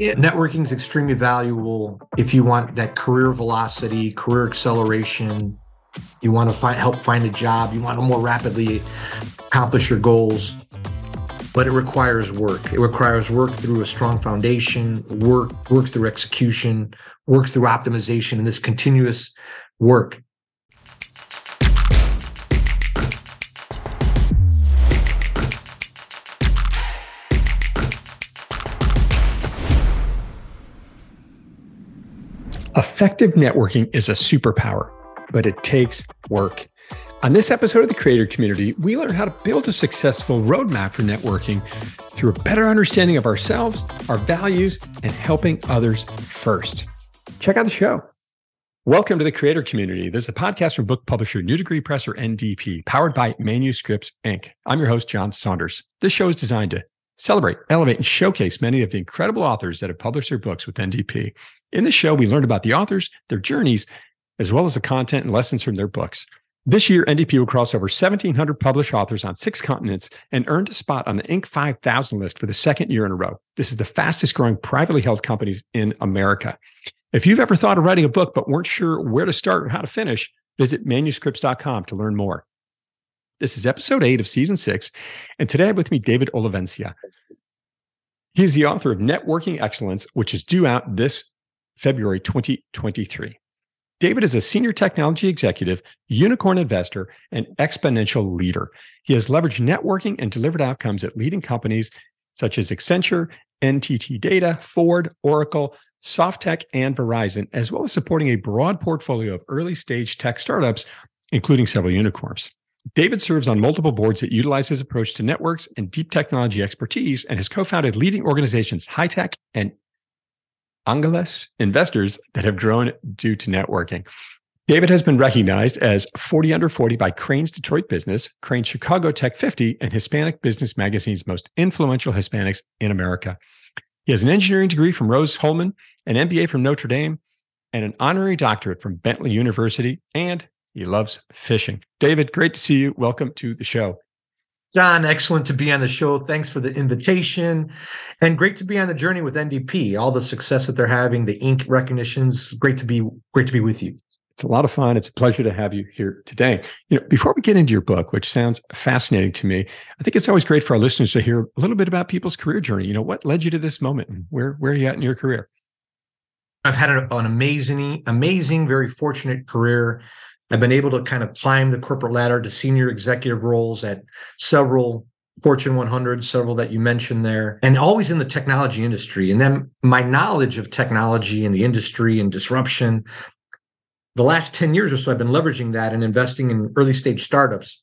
Networking is extremely valuable if you want that career velocity, career acceleration. You want to help find a job. You want to more rapidly accomplish your goals. But it requires work. It requires work through a strong foundation, work through execution, work through optimization, and this continuous work. Effective networking is a superpower, but it takes work. On this episode of The Creator Community, we learn how to build a successful roadmap for networking through a better understanding of ourselves, our values, and helping others first. Check out the show. Welcome to The Creator Community. This is a podcast from book publisher New Degree Press, or NDP, powered by Manuscripts Inc. I'm your host, John Saunders. This show is designed to celebrate, elevate, and showcase many of the incredible authors that have published their books with NDP. In this show, we learned about the authors, their journeys, as well as the content and lessons from their books. This year, NDP will cross over 1,700 published authors on 6 continents and earned a spot on the Inc. 5,000 list for the second year in a row. This is the fastest growing privately held companies in America. If you've ever thought of writing a book but weren't sure where to start or how to finish, visit manuscripts.com to learn more. This is episode 8 of season 6, and today I have with me David Olivencia. He is the author of Networking Excellence, which is due out this February 2023. David is a senior technology executive, unicorn investor, and exponential leader. He has leveraged networking and delivered outcomes at leading companies such as Accenture, NTT Data, Ford, Oracle, Softtek, and Verizon, as well as supporting a broad portfolio of early-stage tech startups, including several unicorns. David serves on multiple boards that utilize his approach to networks and deep technology expertise, and has co-founded leading organizations HITEC and Angeles investors that have grown due to networking. David has been recognized as 40 Under 40 by Crain's Detroit Business, Crain's Chicago Tech 50, and Hispanic Business Magazine's most influential Hispanics in America. He has an engineering degree from Rose-Hulman, an MBA from Notre Dame, and an honorary doctorate from Bentley University, and he loves fishing. David, great to see you. Welcome to the show. John, excellent to be on the show. Thanks for the invitation, and great to be on the journey with NDP. All the success that they're having, the Inc. recognitions. Great to be with you. It's a lot of fun. It's a pleasure to have you here today. Before we get into your book, which sounds fascinating to me, I think it's always great for our listeners to hear a little bit about people's career journey. What led you to this moment, and where are you at in your career? I've had an amazing, very fortunate career. I've been able to kind of climb the corporate ladder to senior executive roles at several Fortune 100, several that you mentioned there, and always in the technology industry. And then my knowledge of technology and the industry and disruption, the last 10 years or so, I've been leveraging that and investing in early stage startups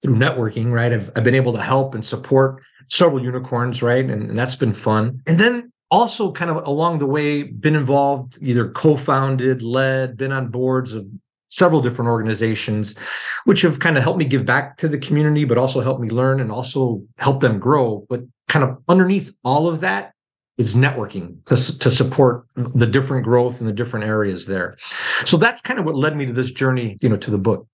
through networking, right? I've been able to help and support several unicorns, right? And that's been fun. And then also kind of along the way, been involved, either co-founded, led, been on boards of several different organizations, which have kind of helped me give back to the community, but also helped me learn and also help them grow. But kind of underneath all of that is networking to support the different growth in the different areas there. So that's kind of what led me to this journey, to the book.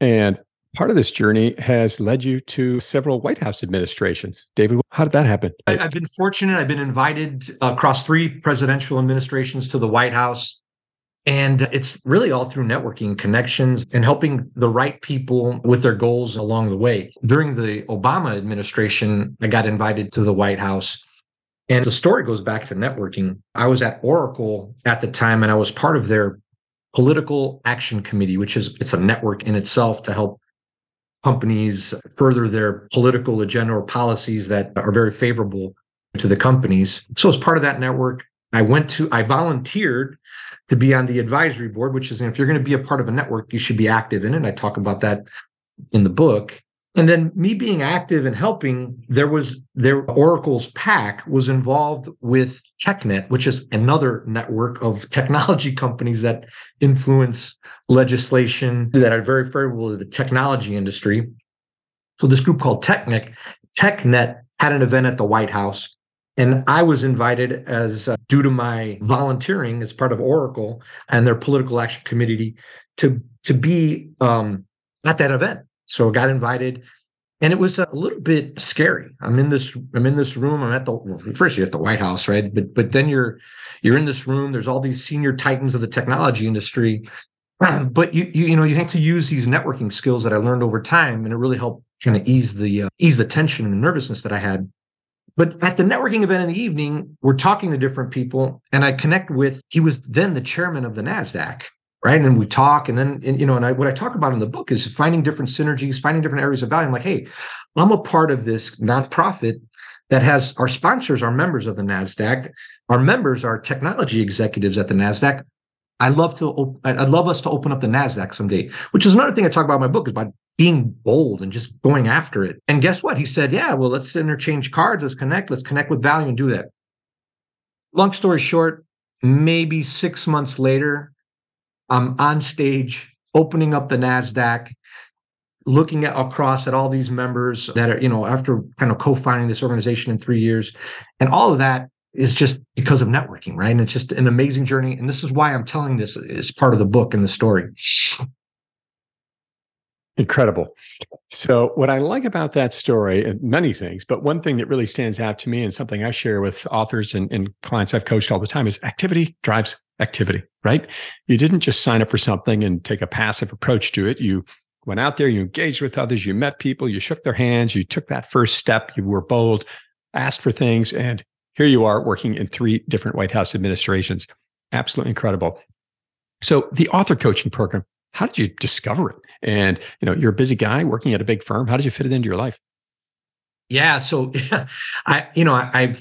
And part of this journey has led you to several White House administrations. David, how did that happen? I've been fortunate. I've been invited across 3 presidential administrations to the White House. And it's really all through networking connections and helping the right people with their goals along the way. During the Obama administration, I got invited to the White House. And the story goes back to networking. I was at Oracle at the time, and I was part of their political action committee, which is a network in itself to help companies further their political agenda or policies that are very favorable to the companies. So as part of that network, I volunteered to be on the advisory board, which is, if you're going to be a part of a network, you should be active in it. I talk about that in the book. And then me being active and helping, Oracle's PAC was involved with TechNet, which is another network of technology companies that influence legislation that are very favorable to the technology industry. So this group called TechNet had an event at the White House. And I was invited due to my volunteering as part of Oracle and their political action committee to be at that event. So I got invited, And it was a little bit scary. I'm in this room. I'm at the first you're at the White House, right? But then you're in this room. There's all these senior titans of the technology industry. But you know you have to use these networking skills that I learned over time, and it really helped kind of ease the tension and the nervousness that I had. But at the networking event in the evening, we're talking to different people, and I connect with, he was then the chairman of the NASDAQ, right? And we talk, and then, and, you know, and what I talk about in the book is finding different synergies, finding different areas of value. I'm like, hey, I'm a part of this nonprofit that has our sponsors, our members of the NASDAQ. Our members are technology executives at the NASDAQ. I'd love us to open up the NASDAQ someday, which is another thing I talk about in my book, is about being bold and just going after it. And guess what? He said, yeah, well, let's interchange cards. Let's connect with value and do that. Long story short, maybe 6 months later, I'm on stage, opening up the NASDAQ, looking across at all these members that are, you know, after kind of co-founding this organization in 3 years. And all of that is just because of networking, right? And it's just an amazing journey. And this is why I'm telling this as part of the book and the story. Incredible. So what I like about that story, and many things, but one thing that really stands out to me and something I share with authors and clients I've coached all the time is activity drives activity, right? You didn't just sign up for something and take a passive approach to it. You went out there, you engaged with others, you met people, you shook their hands, you took that first step, you were bold, asked for things, and here you are working in 3 different White House administrations. Absolutely incredible. So the author coaching program, how did you discover it? And, you know, you're a busy guy working at a big firm. How did you fit it into your life? Yeah. So I've,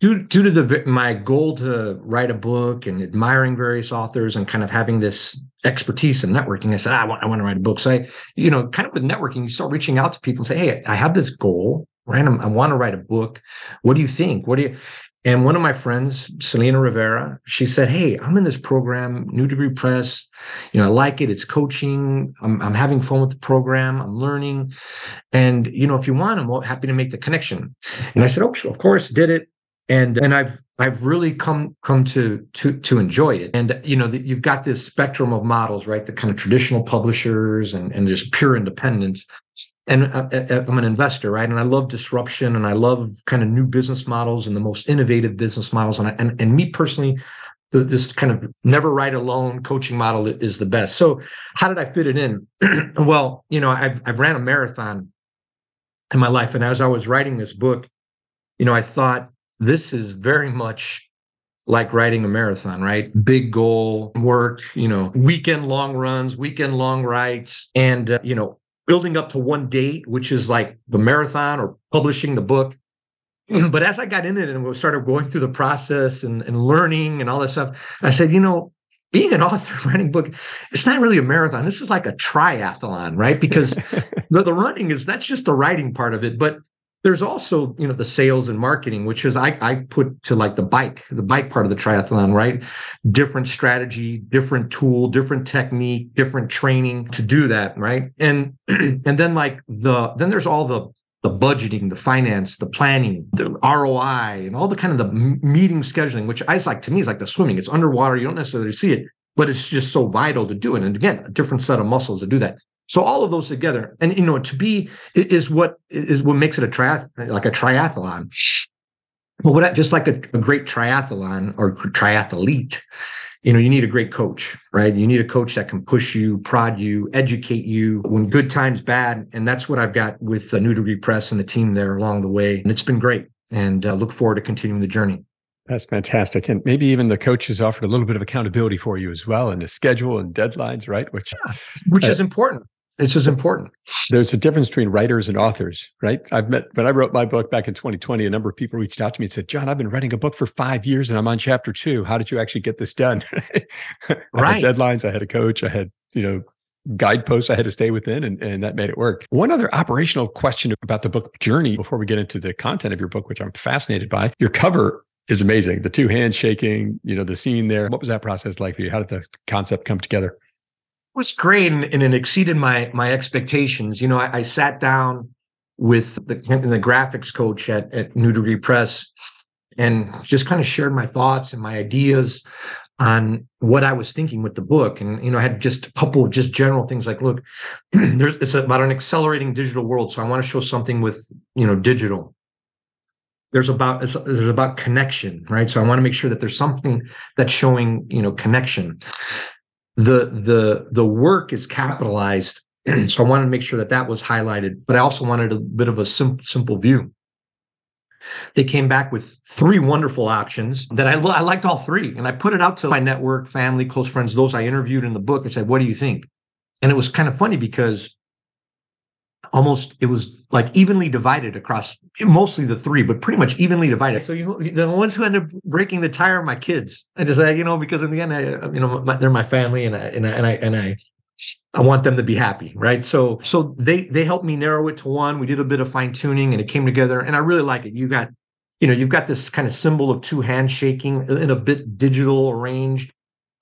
due to my goal to write a book and admiring various authors and kind of having this expertise in networking, I said, I want to write a book. So I, you know, kind of with networking, you start reaching out to people and say, hey, I have this goal. Random, I want to write a book. What do you think? And one of my friends, Selena Rivera, she said, hey, I'm in this program, New Degree Press. You know, I like it. It's coaching. I'm having fun with the program. I'm learning. And, you know, if you want, I'm happy to make the connection. And I said, oh, sure, of course, did it. And I've really come to enjoy it. And, you know, you've got this spectrum of models, right? The kind of traditional publishers and just pure independence. And I'm an investor, right? And I love disruption, and I love kind of new business models and the most innovative business models. And me personally, this kind of never write alone coaching model is the best. So how did I fit it in? Well, you know, I've ran a marathon in my life, and as I was writing this book, you know, I thought this is very much like riding a marathon, right? Big goal, work, you know, weekend long runs, weekend long rides, and you know, building up to one date, which is like the marathon or publishing the book. But as I got in it and we started going through the process and learning and all this stuff, I said, you know, being an author writing a book, it's not really a marathon. This is like a triathlon, right? Because the running is, that's just the writing part of it. But there's also, you know, the sales and marketing, which is I put to like the bike part of the triathlon, right? Different strategy, different tool, different technique, different training to do that, right? And then like then there's all the budgeting, the finance, the planning, the ROI, and all the kind of the meeting scheduling, which I like, to me is like the swimming. It's underwater, you don't necessarily see it, but it's just so vital to do it. And again, a different set of muscles to do that. So all of those together, and you know, to be is what makes it like a triathlon. But just like a great triathlon or triathlete, you know, you need a great coach, right? You need a coach that can push you, prod you, educate you when good times bad, and that's what I've got with the New Degree Press and the team there along the way, and it's been great. And I look forward to continuing the journey. That's fantastic. And maybe even the coaches offered a little bit of accountability for you as well, and a schedule and deadlines, right? Which is important. It's just important. There's a difference between writers and authors, right? When I wrote my book back in 2020, a number of people reached out to me and said, John, I've been writing a book for 5 years and I'm on chapter 2. How did you actually get this done? Right. Had deadlines. I had a coach. I had, you know, guideposts I had to stay within, and that made it work. One other operational question about the book journey before we get into the content of your book, which I'm fascinated by. Your cover is amazing. The two hands shaking, you know, the scene there. What was that process like for you? How did the concept come together? It was great, and it exceeded my expectations. You know, I sat down with the graphics coach at New Degree Press and just kind of shared my thoughts and my ideas on what I was thinking with the book. And, you know, I had just a couple of just general things like, look, it's about an accelerating digital world. So I want to show something with, you know, digital. There's about connection, right? So I want to make sure that there's something that's showing, you know, connection. The work is capitalized. So I wanted to make sure that that was highlighted, but I also wanted a bit of a simple view. They came back with three wonderful options that I liked all three. And I put it out to my network, family, close friends, those I interviewed in the book. I said, what do you think? And it was kind of funny because almost it was like evenly divided across mostly the three, but pretty much evenly divided. So, you know, the ones who ended up breaking the tire are my kids. I just say, you know, because in the end, they're my family and I want them to be happy, right? So they helped me narrow it to one. We did a bit of fine tuning and it came together, and I really like it. You've got this kind of symbol of two hands shaking in a bit digital arranged.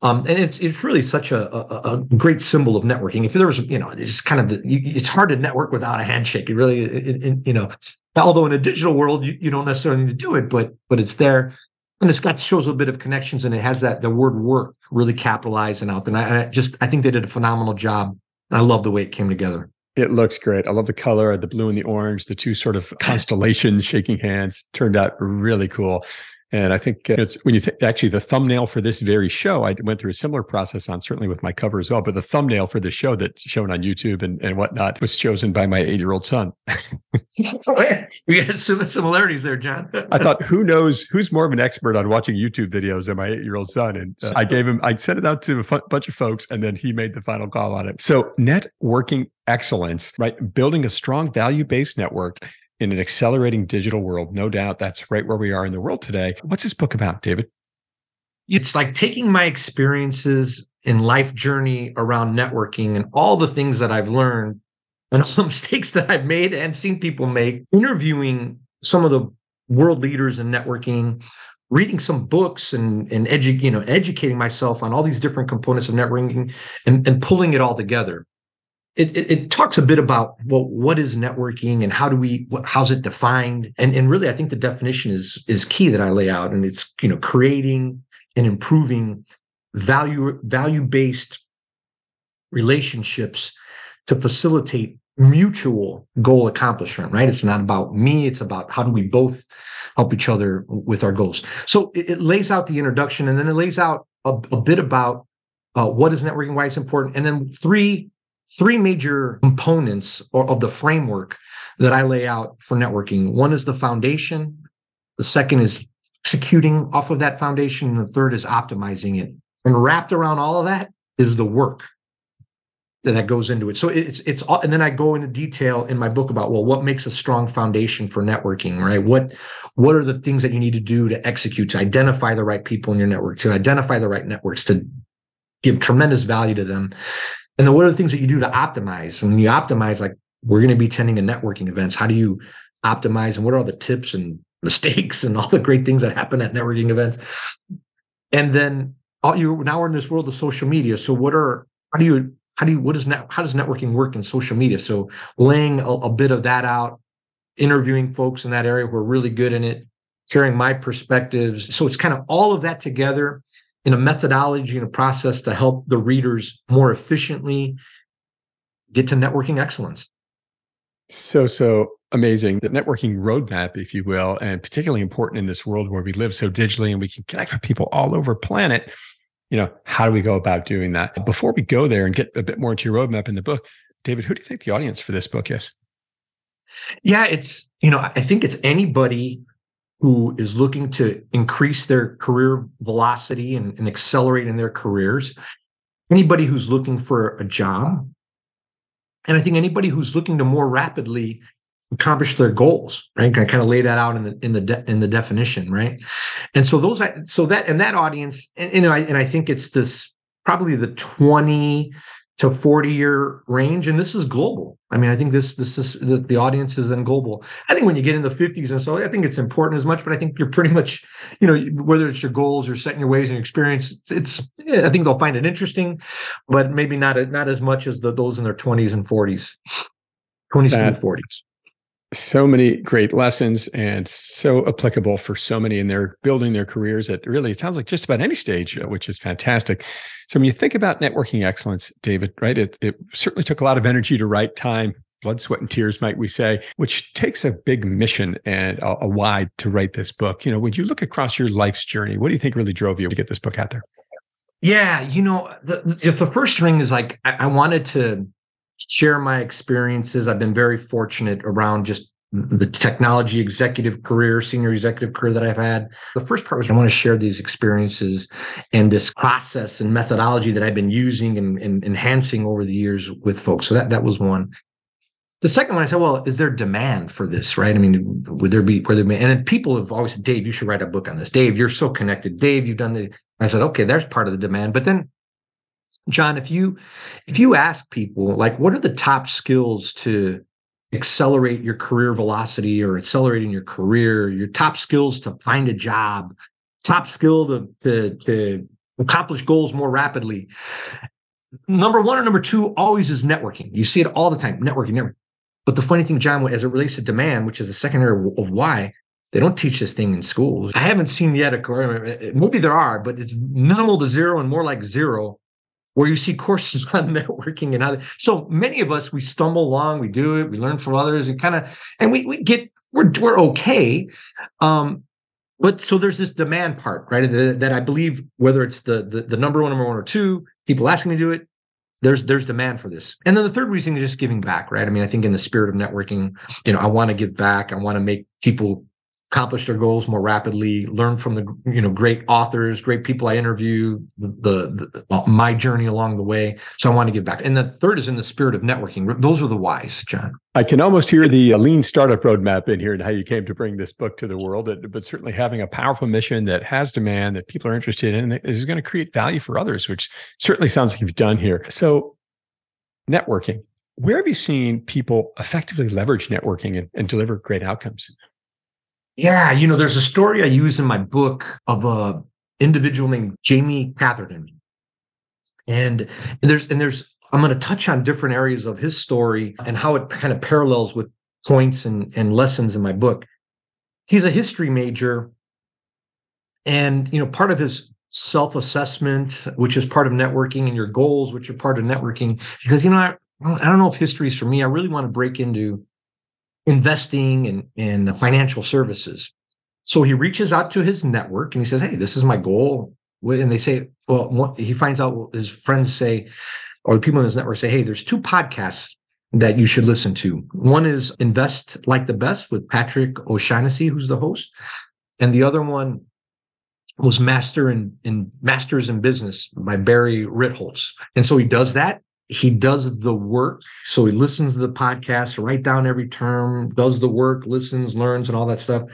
And it's really such a great symbol of networking. If there was, you know, it's kind of it's hard to network without a handshake. It really, you know, although in a digital world, you don't necessarily need to do it, but it's there. And it's got shows a bit of connections, and it has that the word work really capitalized and out. And I think they did a phenomenal job. And I love the way it came together. It looks great. I love the color, the blue and the orange, the two sort of constellations shaking hands. Turned out really cool. And I think it's when you actually the thumbnail for this very show, I went through a similar process on certainly with my cover as well. But the thumbnail for the show that's shown on YouTube and whatnot was chosen by my 8-year-old son. We had some similarities there, John. I thought, who knows who's more of an expert on watching YouTube videos than my 8-year-old son? And I sent it out to a bunch of folks, and then he made the final call on it. So networking excellence, right? Building a strong value-based network in an accelerating digital world. No doubt that's right where we are in the world today. What's this book about, David? It's like taking my experiences in life journey around networking and all the things that I've learned and all the mistakes that I've made and seen people make, interviewing some of the world leaders in networking, reading some books and educating myself on all these different components of networking and pulling it all together. It talks a bit about, well, what is networking and how's it defined? And really, I think the definition is key that I lay out. And it's, you know, creating and improving value-based relationships to facilitate mutual goal accomplishment, right? It's not about me. It's about how do we both help each other with our goals. So it lays out the introduction, and then it lays out a bit about what is networking, why it's important. And then three major components of the framework that I lay out for networking. One is the foundation. The second is executing off of that foundation. And the third is optimizing it. And wrapped around all of that is the work that goes into it. So it's all, and then I go into detail in my book about, well, what makes a strong foundation for networking, right? What are the things that you need to do to execute, to identify the right people in your network, to identify the right networks, to give tremendous value to them. And then what are the things that you do to optimize? And when you optimize, like we're going to be attending a networking events. How do you optimize? And what are the tips and mistakes and all the great things that happen at networking events? And then now we're in this world of social media. So how does networking work in social media? So laying a bit of that out, interviewing folks in that area who are really good in it, sharing my perspectives. So it's kind of all of that together in a methodology and a process to help the readers more efficiently get to networking excellence. So amazing. The networking roadmap, if you will, and particularly important in this world where we live so digitally and we can connect with people all over the planet. You know, how do we go about doing that? Before we go there and get a bit more into your roadmap in the book, David, who do you think the audience for this book is? Yeah, it's, you know, I think it's anybody who is looking to increase their career velocity and accelerate in their careers, anybody who's looking for a job, and I think anybody who's looking to more rapidly accomplish their goals, right? I kind of lay that out in the definition, right? And so that audience, and, you know, I think it's this probably the 20 to 40-year range, and this is global. I mean, I think this is the audience is then global. I think when you get in the 50s and so, I think it's important as much, but I think you're pretty much, you know, whether it's your goals or setting your ways and your experience, I think they'll find it interesting, but maybe not as much as those in their 20s and 40s, 20s through 40s. So many great lessons and so applicable for so many in their building their careers at really, it sounds like just about any stage, which is fantastic. So when you think about networking excellence, David, right? It certainly took a lot of energy to write, time, blood, sweat, and tears, might we say, which takes a big mission and a wide to write this book. You know, when you look across your life's journey, what do you think really drove you to get this book out there? Yeah, you know, the first thing is like, I wanted to share my experiences. I've been very fortunate around just the technology executive career, senior executive career that I've had. The first part was I want to share these experiences and this process and methodology that I've been using and enhancing over the years with folks. So that was one. The second one, I said, well, is there demand for this, right? I mean, would there be, and then people have always said, Dave, you should write a book on this. Dave, you're so connected. Dave, you've done the, I said, okay, there's part of the demand. But then, John, if you ask people, like, what are the top skills to accelerate your career velocity or accelerating your career, your top skills to find a job, top skill to accomplish goals more rapidly, number one or number two always is networking. You see it all the time, networking. But the funny thing, John, as it relates to demand, which is the second area of why, they don't teach this thing in schools. I haven't seen yet a career, maybe there are, but it's minimal to zero and more like zero, where you see courses on networking and other. So many of us, we stumble along, we do it, we learn from others, and kind of, and we're okay. But so there's this demand part, right? That I believe, whether it's the number one or two, people asking me to do it, there's demand for this. And then the third reason is just giving back, right? I mean, I think in the spirit of networking, you know, I want to give back. I want to make people accomplish their goals more rapidly, learn from the, you know, great authors, great people I interview, my journey along the way. So I want to give back. And the third is in the spirit of networking. Those are the whys, John. I can almost hear the lean startup roadmap in here and how you came to bring this book to the world, but certainly having a powerful mission that has demand that people are interested in and is going to create value for others, which certainly sounds like you've done here. So networking, where have you seen people effectively leverage networking and deliver great outcomes? Yeah, you know, there's a story I use in my book of a individual named Jamie Hatherden, and there's I'm going to touch on different areas of his story and how it kind of parallels with points and lessons in my book. He's a history major, and you know, part of his self-assessment, which is part of networking, and your goals, which are part of networking, because you know, I don't know if history is for me. I really want to break into investing in financial services. So he reaches out to his network and he says, hey, this is my goal. And they say, well, he finds out his friends say, or the people in his network say, hey, there's two podcasts that you should listen to. One is Invest Like the Best with Patrick O'Shaughnessy, who's the host. And the other one was Masters in Business by Barry Ritholtz. And so he does that. He does the work. So he listens to the podcast, write down every term, does the work, listens, learns, and all that stuff.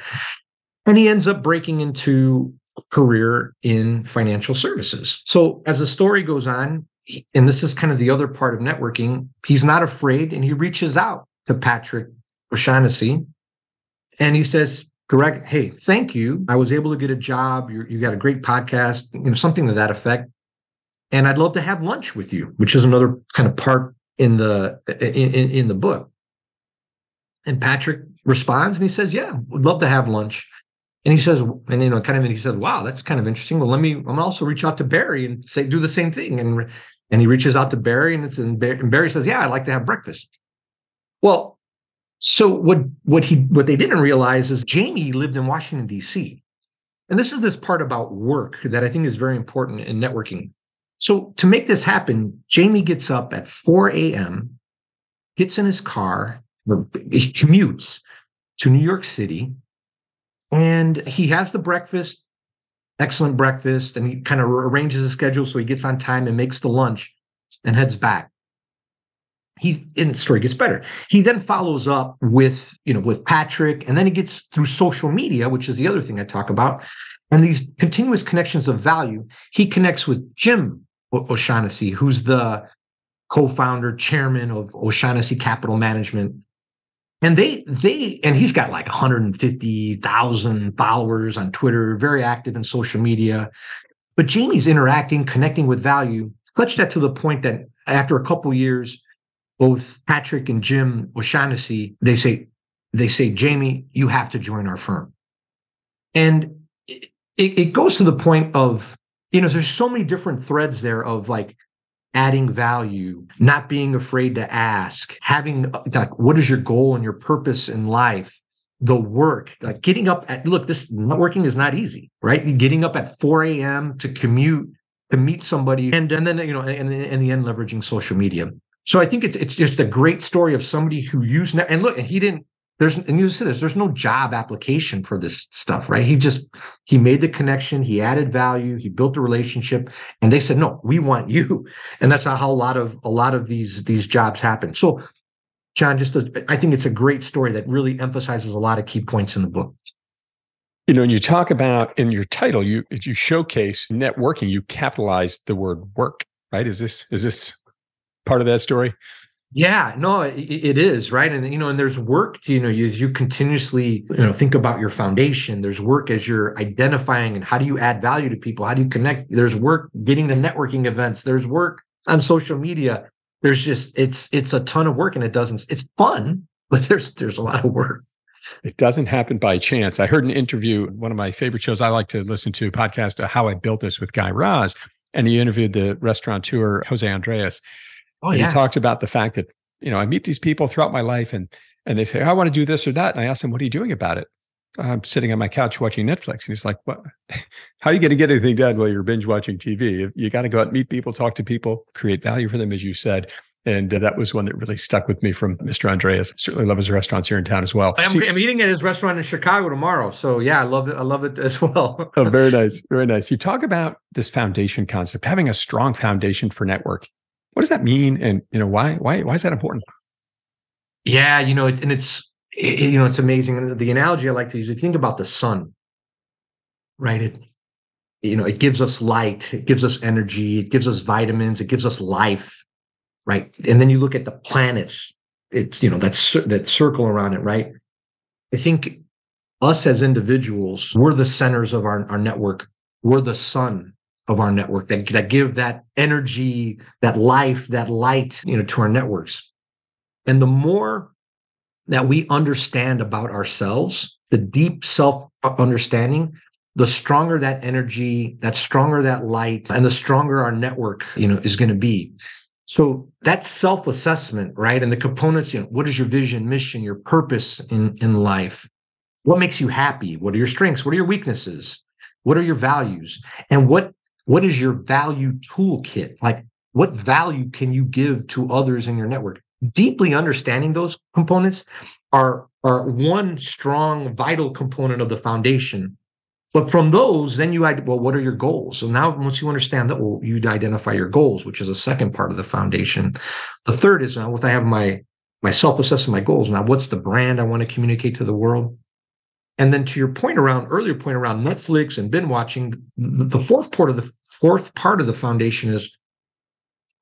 And he ends up breaking into a career in financial services. So as the story goes on, and this is kind of the other part of networking, he's not afraid and he reaches out to Patrick O'Shaughnessy and he says, direct, hey, thank you. I was able to get a job. You got a great podcast, you know, something to that effect. And I'd love to have lunch with you, which is another kind of part in the in the book. And Patrick responds and he says, yeah, would love to have lunch. And he says, and you know, kind of, and he says, wow, that's kind of interesting. Well, I'm gonna also reach out to Barry and say, do the same thing. And he reaches out to Barry and Barry says, yeah, I'd like to have breakfast. Well, so what they didn't realize is Jamie lived in Washington, D.C. And this is this part about work that I think is very important in networking. So to make this happen, Jamie gets up at 4 a.m., gets in his car, or he commutes to New York City, and he has the breakfast, excellent breakfast, and he kind of arranges his schedule so he gets on time and makes the lunch and heads back. And the story gets better. He then follows up with Patrick, and then he gets through social media, which is the other thing I talk about, and these continuous connections of value. He connects with Jim O'Shaughnessy, who's the co-founder, chairman of O'Shaughnessy Capital Management. And and he's got like 150,000 followers on Twitter, very active in social media. But Jamie's interacting, connecting with value, such that to the point that after a couple years, both Patrick and Jim O'Shaughnessy, they say, They say, Jamie, you have to join our firm. And it goes to the point of, you know, there's so many different threads there of like adding value, not being afraid to ask, having like, what is your goal and your purpose in life? The work, like getting up at, look, this networking is not easy, right? Getting up at 4 a.m. to commute, to meet somebody, and then, you know, and in the end, leveraging social media. So I think it's just a great story of somebody who used, and look, and he didn't, there's, and you said this, there's no job application for this stuff, right? He made the connection, he added value, he built a relationship, and they said, no, we want you. And that's how a lot of these jobs happen. So John, I think it's a great story that really emphasizes a lot of key points in the book. You know, and you talk about in your title, you showcase networking, you capitalize the word work, right? Is this part of that story? Yeah, no, it is, right? And, you know, and there's work, you know, as you continuously, you know, think about your foundation, there's work as you're identifying and how do you add value to people? How do you connect? There's work getting to networking events. There's work on social media. There's just, it's a ton of work, and it's fun, but there's a lot of work. It doesn't happen by chance. I heard an interview, one of my favorite shows I like to listen to, podcast, How I Built This with Guy Raz, and he interviewed the restaurateur, Jose Andreas. Oh, yeah. He talked about the fact that, you know, I meet these people throughout my life and they say, I want to do this or that. And I ask them, what are you doing about it? I'm sitting on my couch watching Netflix. And he's like, what? How are you going to get anything done while you're binge watching TV? You got to go out and meet people, talk to people, create value for them, as you said. And that was one that really stuck with me from Mr. Andreas. I certainly love his restaurants here in town as well. I'm eating at his restaurant in Chicago tomorrow. So yeah, I love it. I love it as well. Oh, very nice. Very nice. You talk about this foundation concept, having a strong foundation for network. What does that mean? And, you know, why is that important? Yeah, you know, it's amazing. And the analogy I like to use, if you think about the sun, right? It gives us light, it gives us energy, it gives us vitamins, it gives us life, right? And then you look at the planets, it's, you know, that circle around it, right? I think us as individuals, we're the centers of our network. We're the sun of our network that give that energy, that life, that light, you know, to our networks. And the more that we understand about ourselves, the deep self-understanding, the stronger that energy, that stronger that light, and the stronger our network, you know, is going to be. So that self-assessment, right? And the components, you know, what is your vision, mission, your purpose in life? What makes you happy? What are your strengths? What are your weaknesses? What are your values? And what is your value toolkit? Like, what value can you give to others in your network? Deeply understanding those components are one strong, vital component of the foundation. But from those, then what are your goals? So now once you understand that, well, you'd identify your goals, which is a second part of the foundation. The third is now, I have my self-assessment, my goals. Now, what's the brand I want to communicate to the world? And then to your earlier point around Netflix and binge watching, the fourth part of the foundation is,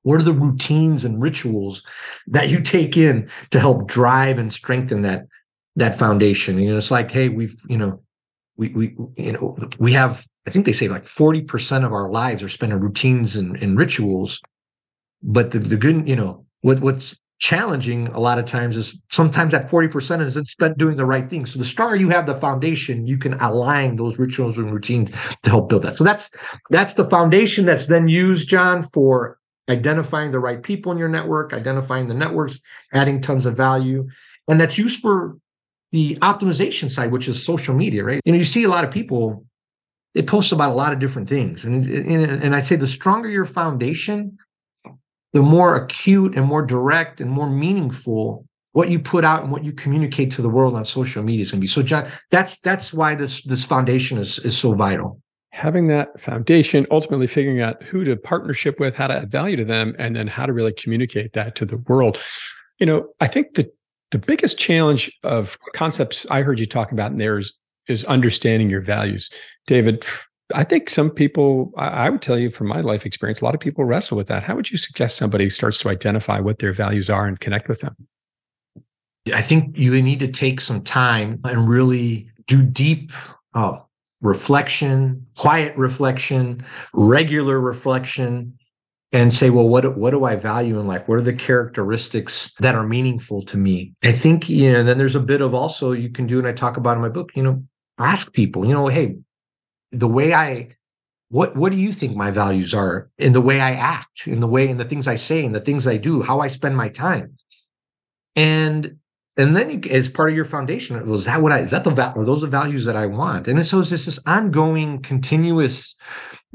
what are the routines and rituals that you take in to help drive and strengthen that foundation? You know, it's like, hey, we have, I think they say like 40% of our lives are spent in routines and rituals. But the good, you know, what's challenging a lot of times is sometimes that 40% isn't spent doing the right thing. So the stronger you have the foundation, you can align those rituals and routines to help build that. So that's the foundation that's then used, John, for identifying the right people in your network, identifying the networks, adding tons of value. And that's used for the optimization side, which is social media, right? You know, you see a lot of people, they post about a lot of different things. And I'd say the stronger your foundation, the more acute and more direct and more meaningful what you put out and what you communicate to the world on social media is going to be. So, John, that's why this foundation is so vital. Having that foundation, ultimately figuring out who to partnership with, how to add value to them, and then how to really communicate that to the world. You know, I think the biggest challenge of concepts I heard you talk about in there is understanding your values. David, I think some people, I would tell you from my life experience, a lot of people wrestle with that. How would you suggest somebody starts to identify what their values are and connect with them? I think you need to take some time and really do deep reflection, quiet reflection, regular reflection, and say, well, what do I value in life? What are the characteristics that are meaningful to me? I think, you know, then there's a bit of also you can do, and I talk about in my book, you know, ask people, you know, hey, the way what do you think my values are in the way I act, in the things I say, in the things I do, how I spend my time. And then you, as part of your foundation, are those the values that I want? And so it's just this ongoing, continuous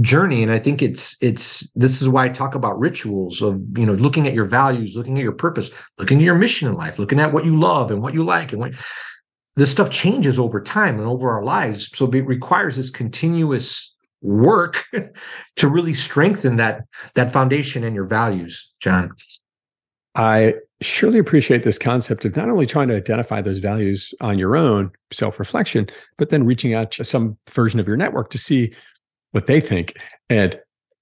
journey. And I think this is why I talk about rituals of, you know, looking at your values, looking at your purpose, looking at your mission in life, looking at what you love and what you like. And this stuff changes over time and over our lives. So it requires this continuous work to really strengthen that foundation and your values, John. I surely appreciate this concept of not only trying to identify those values on your own, self-reflection, but then reaching out to some version of your network to see what they think and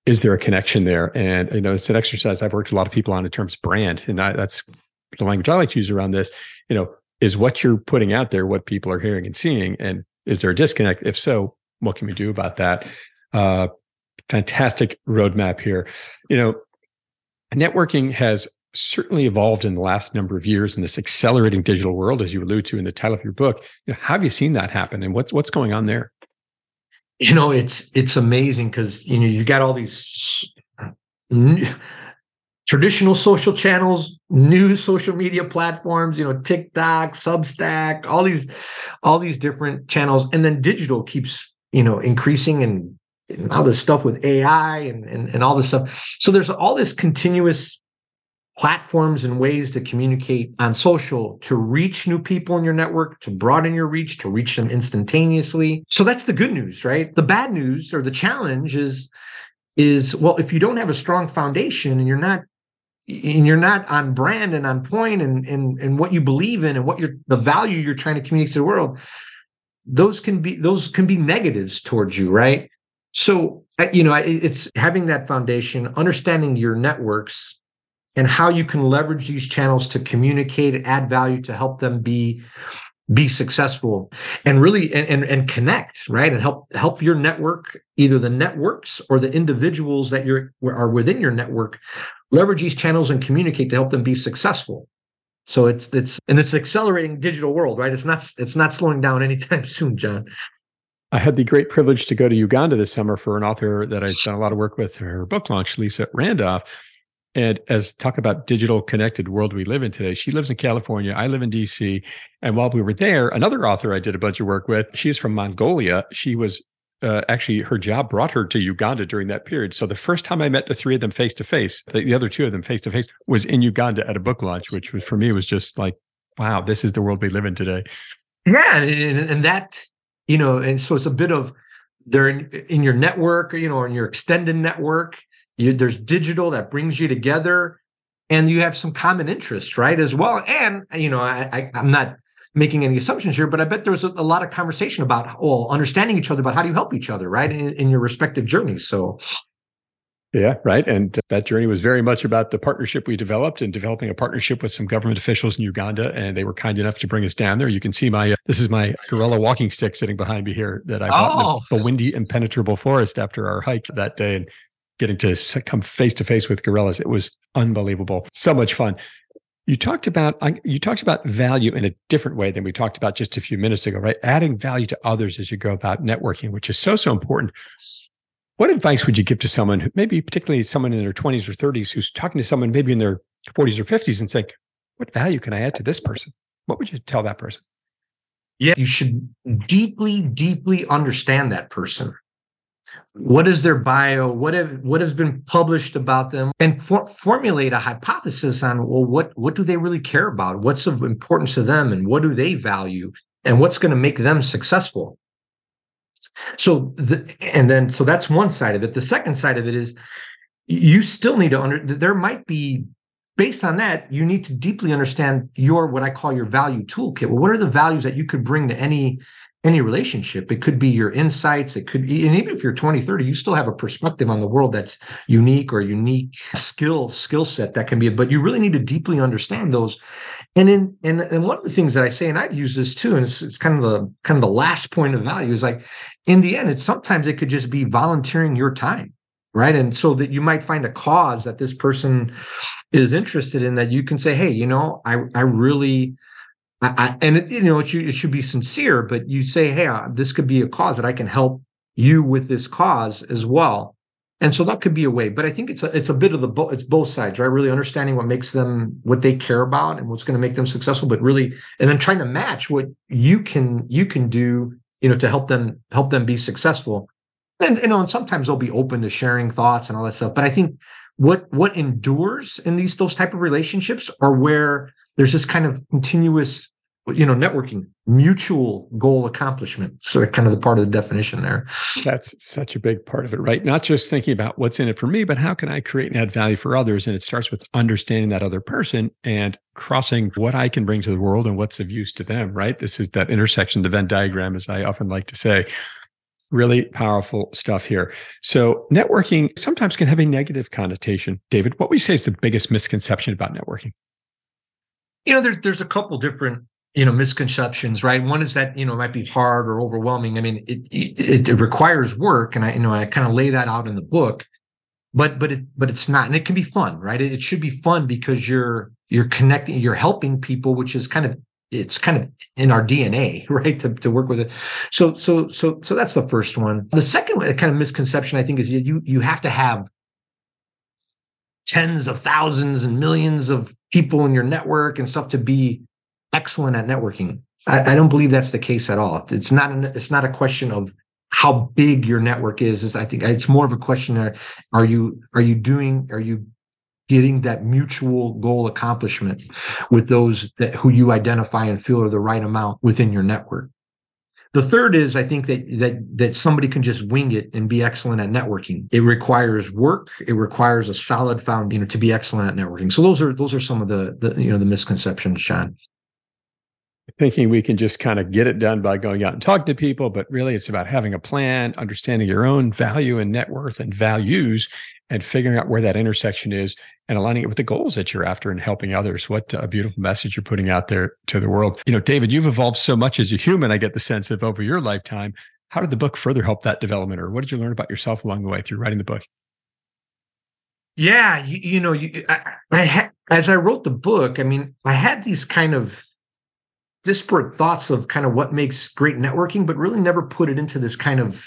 is there a connection there. And you know, it's an exercise I've worked with a lot of people on in terms of brand, and that's the language I like to use around this. You know, is what you're putting out there what people are hearing and seeing, and is there a disconnect? If so, what can we do about that? Fantastic roadmap here. You know, networking has certainly evolved in the last number of years in this accelerating digital world, as you allude to in the title of your book. You know, how have you seen that happen, and what's going on there? You know, it's amazing because, you know, you got all these traditional social channels, new social media platforms, you know, TikTok, Substack, all these different channels, and then digital keeps, you know, increasing, and all this stuff with AI and all this stuff. So there's all this continuous platforms and ways to communicate on social, to reach new people in your network, to broaden your reach, to reach them instantaneously. So that's the good news, right? The bad news or the challenge is well, if you don't have a strong foundation and you're not on brand and on point and what you believe in and what the value you're trying to communicate to the world, those can be negatives towards you, right? So, you know, it's having that foundation, understanding your networks, and how you can leverage these channels to communicate and add value to help them be successful and really and connect, right? And help your network, either the networks or the individuals that are within your network, leverage these channels and communicate to help them be successful. So it's an accelerating digital world, right? It's not slowing down anytime soon, John. I had the great privilege to go to Uganda this summer for an author that I've done a lot of work with for her book launch, Lisa Randolph. And as talk about digital connected world we live in today, she lives in California, I live in DC. And while we were there, another author I did a bunch of work with, she is from Mongolia. She was actually, her job brought her to Uganda during that period. So the first time I met the three of them face to face, the other two of them face to face, was in Uganda at a book launch, which was, for me, was just like, wow, this is the world we live in today. Yeah. And that, you know, and so it's a bit of, they're in your network, you know, or in your extended network. There's digital that brings you together, and you have some common interests, right, as well. And, you know, I'm not making any assumptions here, but I bet there's a lot of conversation about, well, understanding each other, about how do you help each other, right, in your respective journeys. So, yeah, right. And that journey was very much about the partnership we developed and developing a partnership with some government officials in Uganda, and they were kind enough to bring us down there. You can see this is my gorilla walking stick sitting behind me here that I bought in the windy, impenetrable forest after our hike that day. And getting to come face to face with gorillas, it was unbelievable. So much fun. You talked about value in a different way than we talked about just a few minutes ago, right? Adding value to others as you go about networking, which is so important. What advice would you give to someone who, maybe particularly someone in their 20s or 30s, who's talking to someone maybe in their 40s or 50s and saying, "What value can I add to this person?" What would you tell that person? Yeah, you should deeply, deeply understand that person. What is their bio? What has been published about them? And formulate a hypothesis on, well, what do they really care about? What's of importance to them, and what do they value, and what's going to make them successful? So that's one side of it. The second side of it is you still need to based on that, you need to deeply understand what I call your value toolkit. Well, what are the values that you could bring to any relationship? It could be your insights. It could be, and even if you're 20, 30, you still have a perspective on the world that's unique, or unique skill set that can be, but you really need to deeply understand those. And one of the things that I say, and I've used this too, and it's kind of the last point of value, is like, in the end, it's sometimes it could just be volunteering your time. right? And so that you might find a cause that this person is interested in that you can say, hey, you know, it should be sincere, but you say, hey, this could be a cause that I can help you with this cause as well. And so that could be a way, but I think it's a bit of it's both sides, right? Really understanding what makes them, what they care about and what's going to make them successful, but really, and then trying to match what you can do, you know, to help them be successful. And, you know, and sometimes they'll be open to sharing thoughts and all that stuff. But I think what endures in those type of relationships are where there's this kind of continuous, you know, networking, mutual goal accomplishment. So kind of the part of the definition there. That's such a big part of it, right? Not just thinking about what's in it for me, but how can I create and add value for others? And it starts with understanding that other person and crossing what I can bring to the world and what's of use to them, right? This is that intersection, the Venn diagram, as I often like to say. Really powerful stuff here. So networking sometimes can have a negative connotation. David, what would you say is the biggest misconception about networking? You know, there's a couple different, you know, misconceptions, right? One is that, you know, it might be hard or overwhelming. I mean, it requires work, and I kind of lay that out in the book. But it's not, and it can be fun, right? It should be fun because you're connecting, you're helping people, which is kind of, it's kind of in our DNA, right? To work with it. So that's the first one. The second kind of misconception, I think, is you have to have tens of thousands and millions of people in your network and stuff to be excellent at networking. I don't believe that's the case at all. It's not a question of how big your network is. I think it's more of a question of are you getting that mutual goal accomplishment with those who you identify and feel are the right amount within your network. The third is, I think that somebody can just wing it and be excellent at networking. It requires work. It requires a solid foundation, you know, to be excellent at networking. So those are some of the you know, the misconceptions, John. Thinking we can just kind of get it done by going out and talking to people, but really it's about having a plan, understanding your own value and net worth and values, and figuring out where that intersection is and aligning it with the goals that you're after and helping others. What a beautiful message you're putting out there to the world. You know, David, you've evolved so much as a human, I get the sense of, over your lifetime. How did the book further help that development, or what did you learn about yourself along the way through writing the book? Yeah, as I wrote the book, I mean, I had these kind of disparate thoughts of kind of what makes great networking, but really never put it into this kind of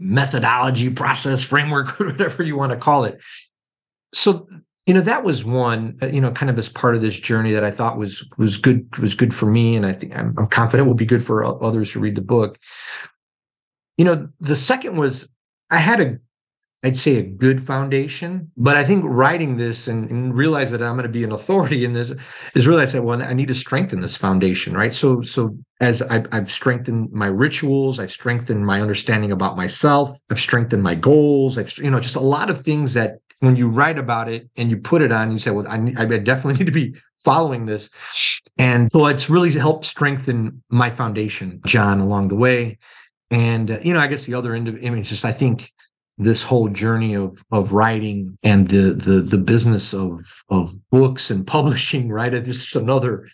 methodology, process, framework, whatever you want to call it. So, you know, that was one, you know, kind of as part of this journey that I thought was good for me. And I think I'm confident will be good for others who read the book. You know, the second was I had I'd say a good foundation, but I think writing this and realize that I'm going to be an authority in this is realize that, well, I need to strengthen this foundation, right? So as I've strengthened my rituals, I've strengthened my understanding about myself, I've strengthened my goals, I've, you know, just a lot of things that when you write about it and you put it on, you say, well, I definitely need to be following this. And so it's really helped strengthen my foundation, John, along the way. And, you know, I guess the other end of it is just, I think, this whole journey of writing and the business of books and publishing, right? This is another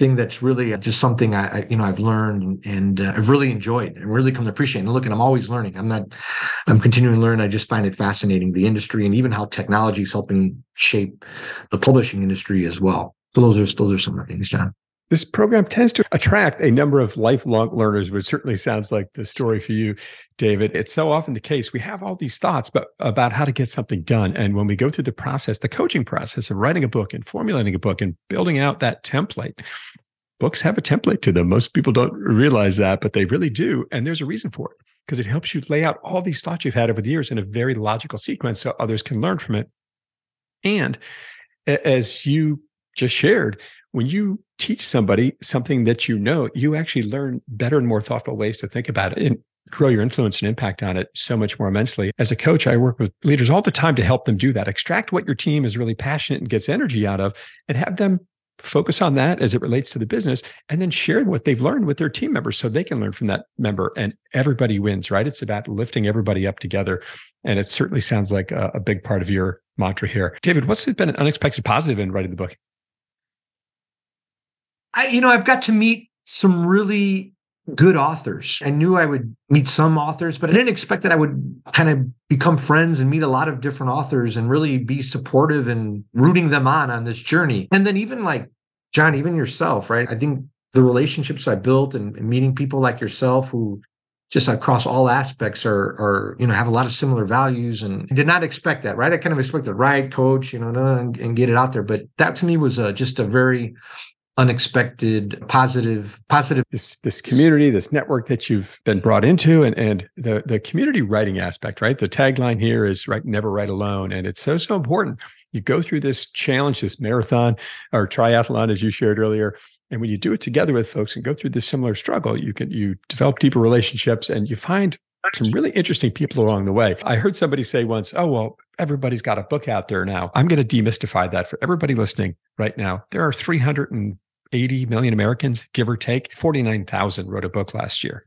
thing that's really just something I've learned and I've really enjoyed and really come to appreciate. And look, and I'm always learning. I'm continuing to learn. I just find it fascinating, the industry and even how technology is helping shape the publishing industry as well. So those are some of the things, John. This program tends to attract a number of lifelong learners, which certainly sounds like the story for you, David. It's so often the case. We have all these thoughts about how to get something done. And when we go through the process, the coaching process of writing a book and formulating a book and building out that template, books have a template to them. Most people don't realize that, but they really do. And there's a reason for it, because it helps you lay out all these thoughts you've had over the years in a very logical sequence so others can learn from it. And as you just shared, when you teach somebody something that you know, you actually learn better and more thoughtful ways to think about it and grow your influence and impact on it so much more immensely. As a coach, I work with leaders all the time to help them do that. Extract what your team is really passionate and gets energy out of and have them focus on that as it relates to the business, and then share what they've learned with their team members so they can learn from that member, and everybody wins, right? It's about lifting everybody up together. And it certainly sounds like a big part of your mantra here. David, what's been an unexpected positive in writing the book? I've got to meet some really good authors. I knew I would meet some authors, but I didn't expect that I would kind of become friends and meet a lot of different authors and really be supportive and rooting them on this journey. And then even like, John, even yourself, right? I think the relationships I built and meeting people like yourself who just across all aspects are, you know, have a lot of similar values, and I did not expect that, right? I kind of expected a ride coach, you know, and get it out there. But that to me was just a very unexpected, positive. This community, this network that you've been brought into, and the community writing aspect, right? The tagline here is, right, never write alone. And it's so important. You go through this challenge, this marathon or triathlon, as you shared earlier. And when you do it together with folks and go through this similar struggle, you develop deeper relationships and you find some really interesting people along the way. I heard somebody say once, oh, well, everybody's got a book out there now. I'm going to demystify that for everybody listening right now. There are 380 million Americans, give or take. 49,000 wrote a book last year.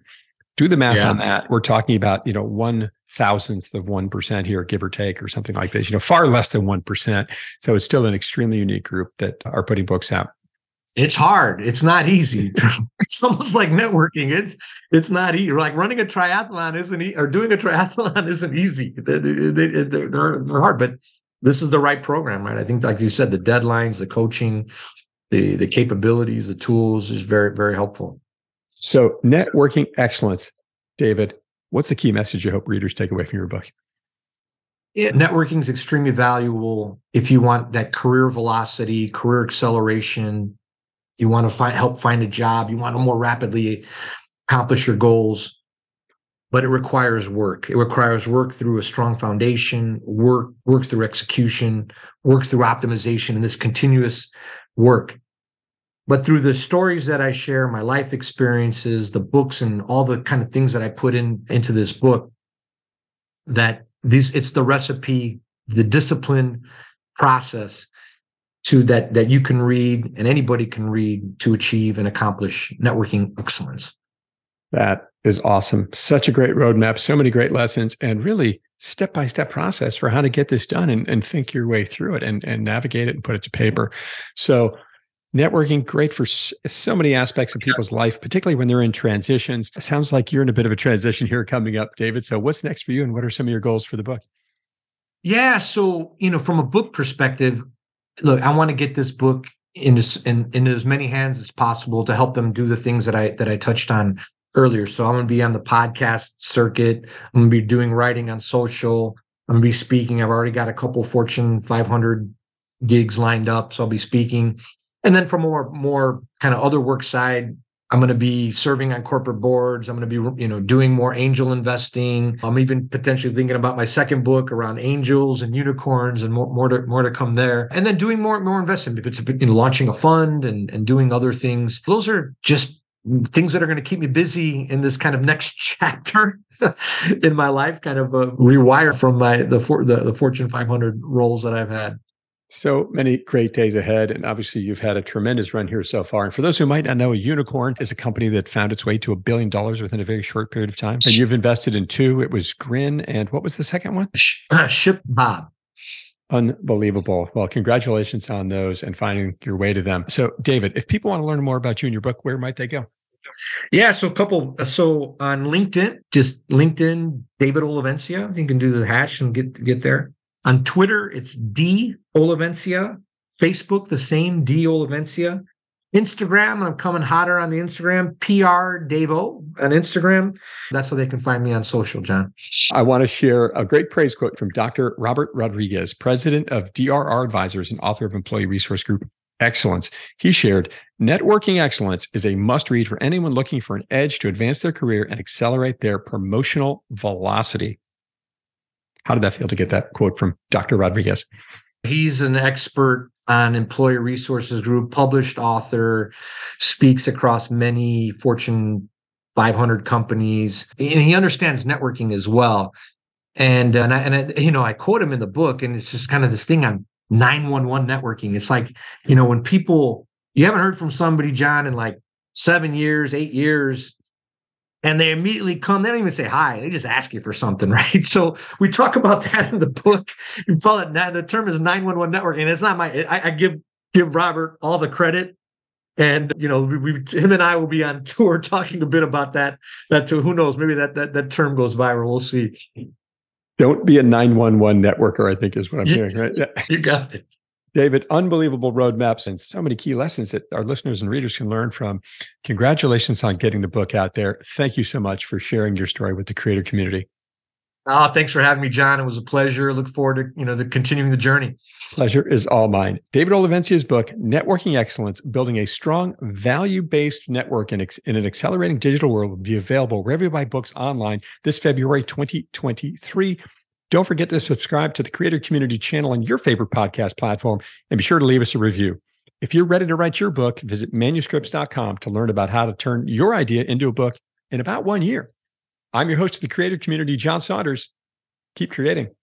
Do the math on that. We're talking about, 1/1000th of 1% here, give or take, or something like this, far less than 1%. So it's still an extremely unique group that are putting books out. It's hard. It's not easy. It's almost like networking. It's not easy. Like running a triathlon isn't easy, or doing a triathlon isn't easy. They're hard, but this is the right program, right? I think, like you said, the deadlines, the coaching, the capabilities, the tools is very, very helpful. So networking excellence, David, what's the key message you hope readers take away from your book? Yeah. Networking is extremely valuable if you want that career velocity, career acceleration. You want to help find a job. You want to more rapidly accomplish your goals, but it requires work. It requires work through a strong foundation, work through execution, work through optimization, and this continuous work. But through the stories that I share, my life experiences, the books, and all the kind of things that I put into this book, it's the recipe, the discipline process to that you can read and anybody can read to achieve and accomplish networking excellence. That is awesome. Such a great roadmap, so many great lessons, and really step-by-step process for how to get this done and think your way through it and navigate it and put it to paper. So networking, great for so many aspects of people's life, particularly when they're in transitions. It sounds like you're in a bit of a transition here coming up, David. So what's next for you, and what are some of your goals for the book? Yeah, so from a book perspective, look, I want to get this book into as many hands as possible to help them do the things that I touched on earlier. So I'm going to be on the podcast circuit. I'm going to be doing writing on social. I'm going to be speaking. I've already got a couple Fortune 500 gigs lined up, so I'll be speaking. And then from more kind of other work side, I'm going to be serving on corporate boards. I'm going to be, doing more angel investing. I'm even potentially thinking about my second book around angels and unicorns, and more to come there. And then doing more investment, launching a fund and doing other things. Those are just things that are going to keep me busy in this kind of next chapter in my life, kind of a rewire from the Fortune 500 roles that I've had. So many great days ahead. And obviously, you've had a tremendous run here so far. And for those who might not know, a unicorn is a company that found its way to $1 billion within a very short period of time. And you've invested in two. It was Grin. And what was the second one? Ship Bob. Unbelievable. Well, congratulations on those and finding your way to them. So, David, if people want to learn more about you and your book, where might they go? Yeah. So on LinkedIn, just LinkedIn, David Olivencia. You can do the hash and get there. On Twitter, it's D. Olivencia. Facebook, the same, D. Olivencia. Instagram, and I'm coming hotter on the Instagram, PR Davo on Instagram. That's how they can find me on social, John. I want to share a great praise quote from Dr. Robert Rodriguez, president of DRR Advisors and author of Employee Resource Group Excellence. He shared, networking excellence is a must-read for anyone looking for an edge to advance their career and accelerate their promotional velocity. How did that feel to get that quote from Dr. Rodriguez? He's an expert on Employee Resources Group, published author, speaks across many Fortune 500 companies, and he understands networking as well. And I quote him in the book, and it's just kind of this thing on 911 networking. It's like, when you haven't heard from somebody, John, in like 7 years, 8 years, and they immediately come. They don't even say hi. They just ask you for something, right? So we talk about that in the book. You call it, the term is 911 networking. It's not I give Robert all the credit. And, you know, him and I will be on tour talking a bit about that too. Who knows? Maybe that term goes viral. We'll see. Don't be a 911 networker, I think is what I'm hearing, right? Yeah. You got it. David, unbelievable roadmaps and so many key lessons that our listeners and readers can learn from. Congratulations on getting the book out there. Thank you so much for sharing your story with the creator community. Oh, thanks for having me, John. It was a pleasure. Look forward to continuing the journey. Pleasure is all mine. David Olivencia's book, Networking Excellence, Building a Strong Value-Based Network in an Accelerating Digital World, will be available wherever you buy books online this February 2023. Don't forget to subscribe to the Creator Community channel on your favorite podcast platform, and be sure to leave us a review. If you're ready to write your book, visit manuscripts.com to learn about how to turn your idea into a book in about 1 year. I'm your host of the Creator Community, John Saunders. Keep creating.